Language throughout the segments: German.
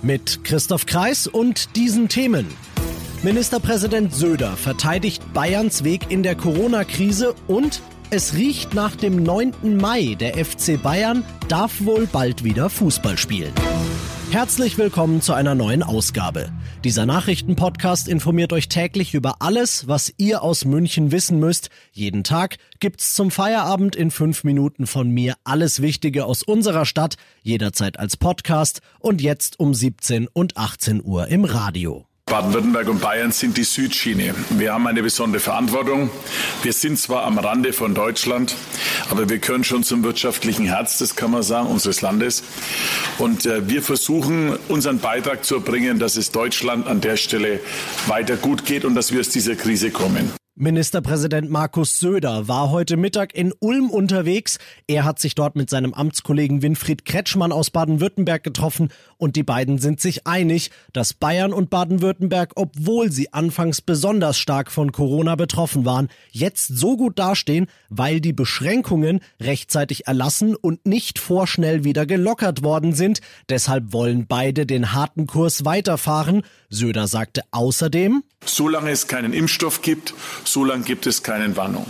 Mit Christoph Kreis und diesen Themen. Ministerpräsident Söder verteidigt Bayerns Weg in der Corona-Krise und es riecht nach dem 9. Mai, der FC Bayern darf wohl bald wieder Fußball spielen. Herzlich willkommen zu einer neuen Ausgabe. Dieser Nachrichtenpodcast informiert euch täglich über alles, was ihr aus München wissen müsst. Jeden Tag gibt's zum Feierabend in 5 Minuten von mir alles Wichtige aus unserer Stadt, jederzeit als Podcast und jetzt um 17 und 18 Uhr im Radio. Baden-Württemberg und Bayern sind die Südschiene. Wir haben eine besondere Verantwortung. Wir sind zwar am Rande von Deutschland, aber wir gehören schon zum wirtschaftlichen Herz, das kann man sagen, unseres Landes. Und wir versuchen, unseren Beitrag zu erbringen, dass es Deutschland an der Stelle weiter gut geht und dass wir aus dieser Krise kommen. Ministerpräsident Markus Söder war heute Mittag in Ulm unterwegs. Er hat sich dort mit seinem Amtskollegen Winfried Kretschmann aus Baden-Württemberg getroffen und die beiden sind sich einig, dass Bayern und Baden-Württemberg, obwohl sie anfangs besonders stark von Corona betroffen waren, jetzt so gut dastehen, weil die Beschränkungen rechtzeitig erlassen und nicht vorschnell wieder gelockert worden sind. Deshalb wollen beide den harten Kurs weiterfahren. Söder sagte außerdem: Solange es keinen Impfstoff gibt, solange gibt es keine Warnung.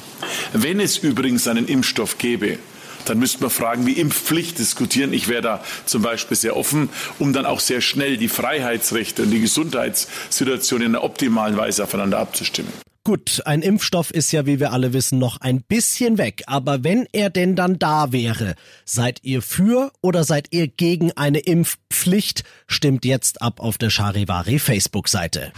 Wenn es übrigens einen Impfstoff gäbe, dann müsste man Fragen wie Impfpflicht diskutieren. Ich wäre da zum Beispiel sehr offen, um dann auch sehr schnell die Freiheitsrechte und die Gesundheitssituation in einer optimalen Weise aufeinander abzustimmen. Gut, ein Impfstoff ist ja, wie wir alle wissen, noch ein bisschen weg. Aber wenn er denn dann da wäre, seid ihr für oder seid ihr gegen eine Impfpflicht? Stimmt jetzt ab auf der Charivari-Facebook-Seite.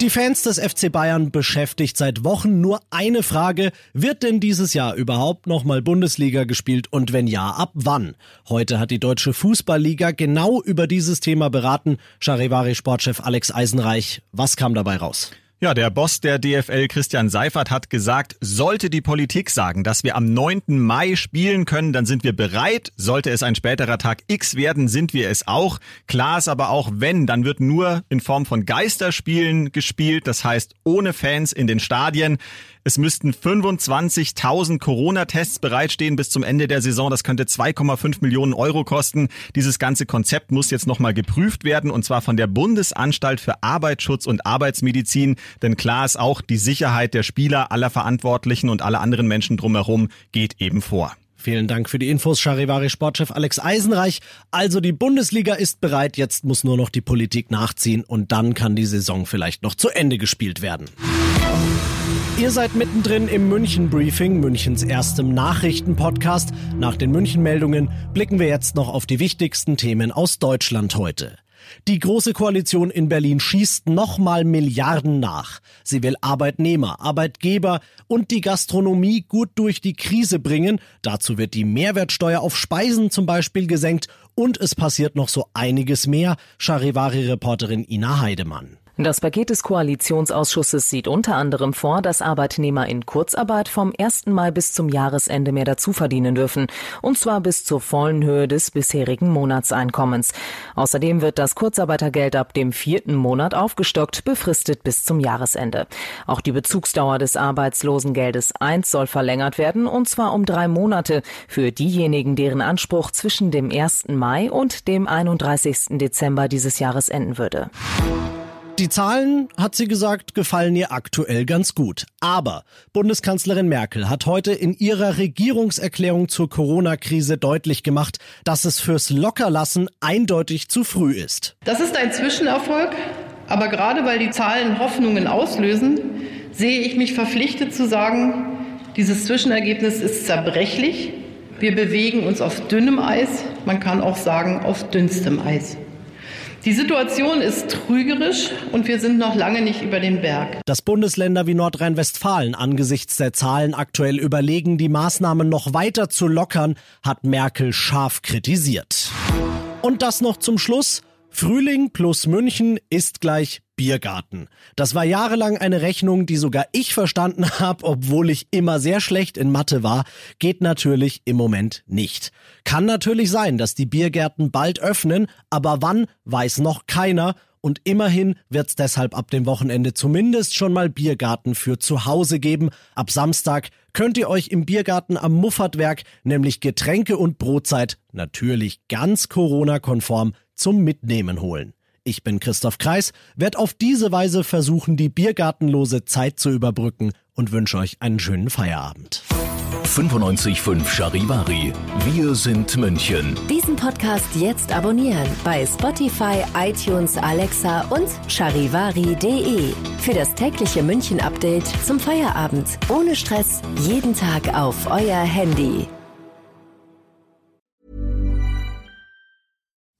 Die Fans des FC Bayern beschäftigt seit Wochen nur eine Frage: Wird denn dieses Jahr überhaupt nochmal Bundesliga gespielt und wenn ja, ab wann? Heute hat die Deutsche Fußballliga genau über dieses Thema beraten. Charivari-Sportchef Alex Eisenreich, was kam dabei raus? Ja, der Boss der DFL, Christian Seifert, hat gesagt, sollte die Politik sagen, dass wir am 9. Mai spielen können, dann sind wir bereit. Sollte es ein späterer Tag X werden, sind wir es auch. Klar ist aber auch, wenn, dann wird nur in Form von Geisterspielen gespielt, das heißt ohne Fans in den Stadien. Es müssten 25.000 Corona-Tests bereitstehen bis zum Ende der Saison. Das könnte 2,5 Millionen Euro kosten. Dieses ganze Konzept muss jetzt nochmal geprüft werden und zwar von der Bundesanstalt für Arbeitsschutz und Arbeitsmedizin. Denn klar ist auch, die Sicherheit der Spieler, aller Verantwortlichen und aller anderen Menschen drumherum geht eben vor. Vielen Dank für die Infos, Charivari-Sportchef Alex Eisenreich. Also die Bundesliga ist bereit, jetzt muss nur noch die Politik nachziehen und dann kann die Saison vielleicht noch zu Ende gespielt werden. Ihr seid mittendrin im München-Briefing, Münchens erstem Nachrichten-Podcast. Nach den München-Meldungen blicken wir jetzt noch auf die wichtigsten Themen aus Deutschland heute. Die Große Koalition in Berlin schießt nochmal Milliarden nach. Sie will Arbeitnehmer, Arbeitgeber und die Gastronomie gut durch die Krise bringen. Dazu wird die Mehrwertsteuer auf Speisen zum Beispiel gesenkt. Und es passiert noch so einiges mehr. Charivari-Reporterin Ina Heidemann. Das Paket des Koalitionsausschusses sieht unter anderem vor, dass Arbeitnehmer in Kurzarbeit vom 1. Mai bis zum Jahresende mehr dazu verdienen dürfen. Und zwar bis zur vollen Höhe des bisherigen Monatseinkommens. Außerdem wird das Kurzarbeitergeld ab dem 4. Monat aufgestockt, befristet bis zum Jahresende. Auch die Bezugsdauer des Arbeitslosengeldes 1 soll verlängert werden, und zwar um 3 Monate für diejenigen, deren Anspruch zwischen dem 1. Mai und dem 31. Dezember dieses Jahres enden würde. Die Zahlen, hat sie gesagt, gefallen ihr aktuell ganz gut. Aber Bundeskanzlerin Merkel hat heute in ihrer Regierungserklärung zur Corona-Krise deutlich gemacht, dass es fürs Lockerlassen eindeutig zu früh ist. Das ist ein Zwischenerfolg, aber gerade weil die Zahlen Hoffnungen auslösen, sehe ich mich verpflichtet zu sagen, dieses Zwischenergebnis ist zerbrechlich. Wir bewegen uns auf dünnem Eis, man kann auch sagen auf dünnstem Eis. Die Situation ist trügerisch und wir sind noch lange nicht über den Berg. Dass Bundesländer wie Nordrhein-Westfalen angesichts der Zahlen aktuell überlegen, die Maßnahmen noch weiter zu lockern, hat Merkel scharf kritisiert. Und das noch zum Schluss. Frühling plus München ist gleich Biergarten. Das war jahrelang eine Rechnung, die sogar ich verstanden habe, obwohl ich immer sehr schlecht in Mathe war. Geht natürlich im Moment nicht. Kann natürlich sein, dass die Biergärten bald öffnen, aber wann, weiß noch keiner. Und immerhin wird's deshalb ab dem Wochenende zumindest schon mal Biergarten für zu Hause geben. Ab Samstag könnt ihr euch im Biergarten am Muffatwerk nämlich Getränke und Brotzeit, natürlich ganz Corona-konform, zum Mitnehmen holen. Ich bin Christoph Kreis, werde auf diese Weise versuchen, die biergartenlose Zeit zu überbrücken und wünsche euch einen schönen Feierabend. 95.5 Charivari. Wir sind München. Diesen Podcast jetzt abonnieren bei Spotify, iTunes, Alexa und charivari.de. Für das tägliche München-Update zum Feierabend. Ohne Stress, jeden Tag auf euer Handy.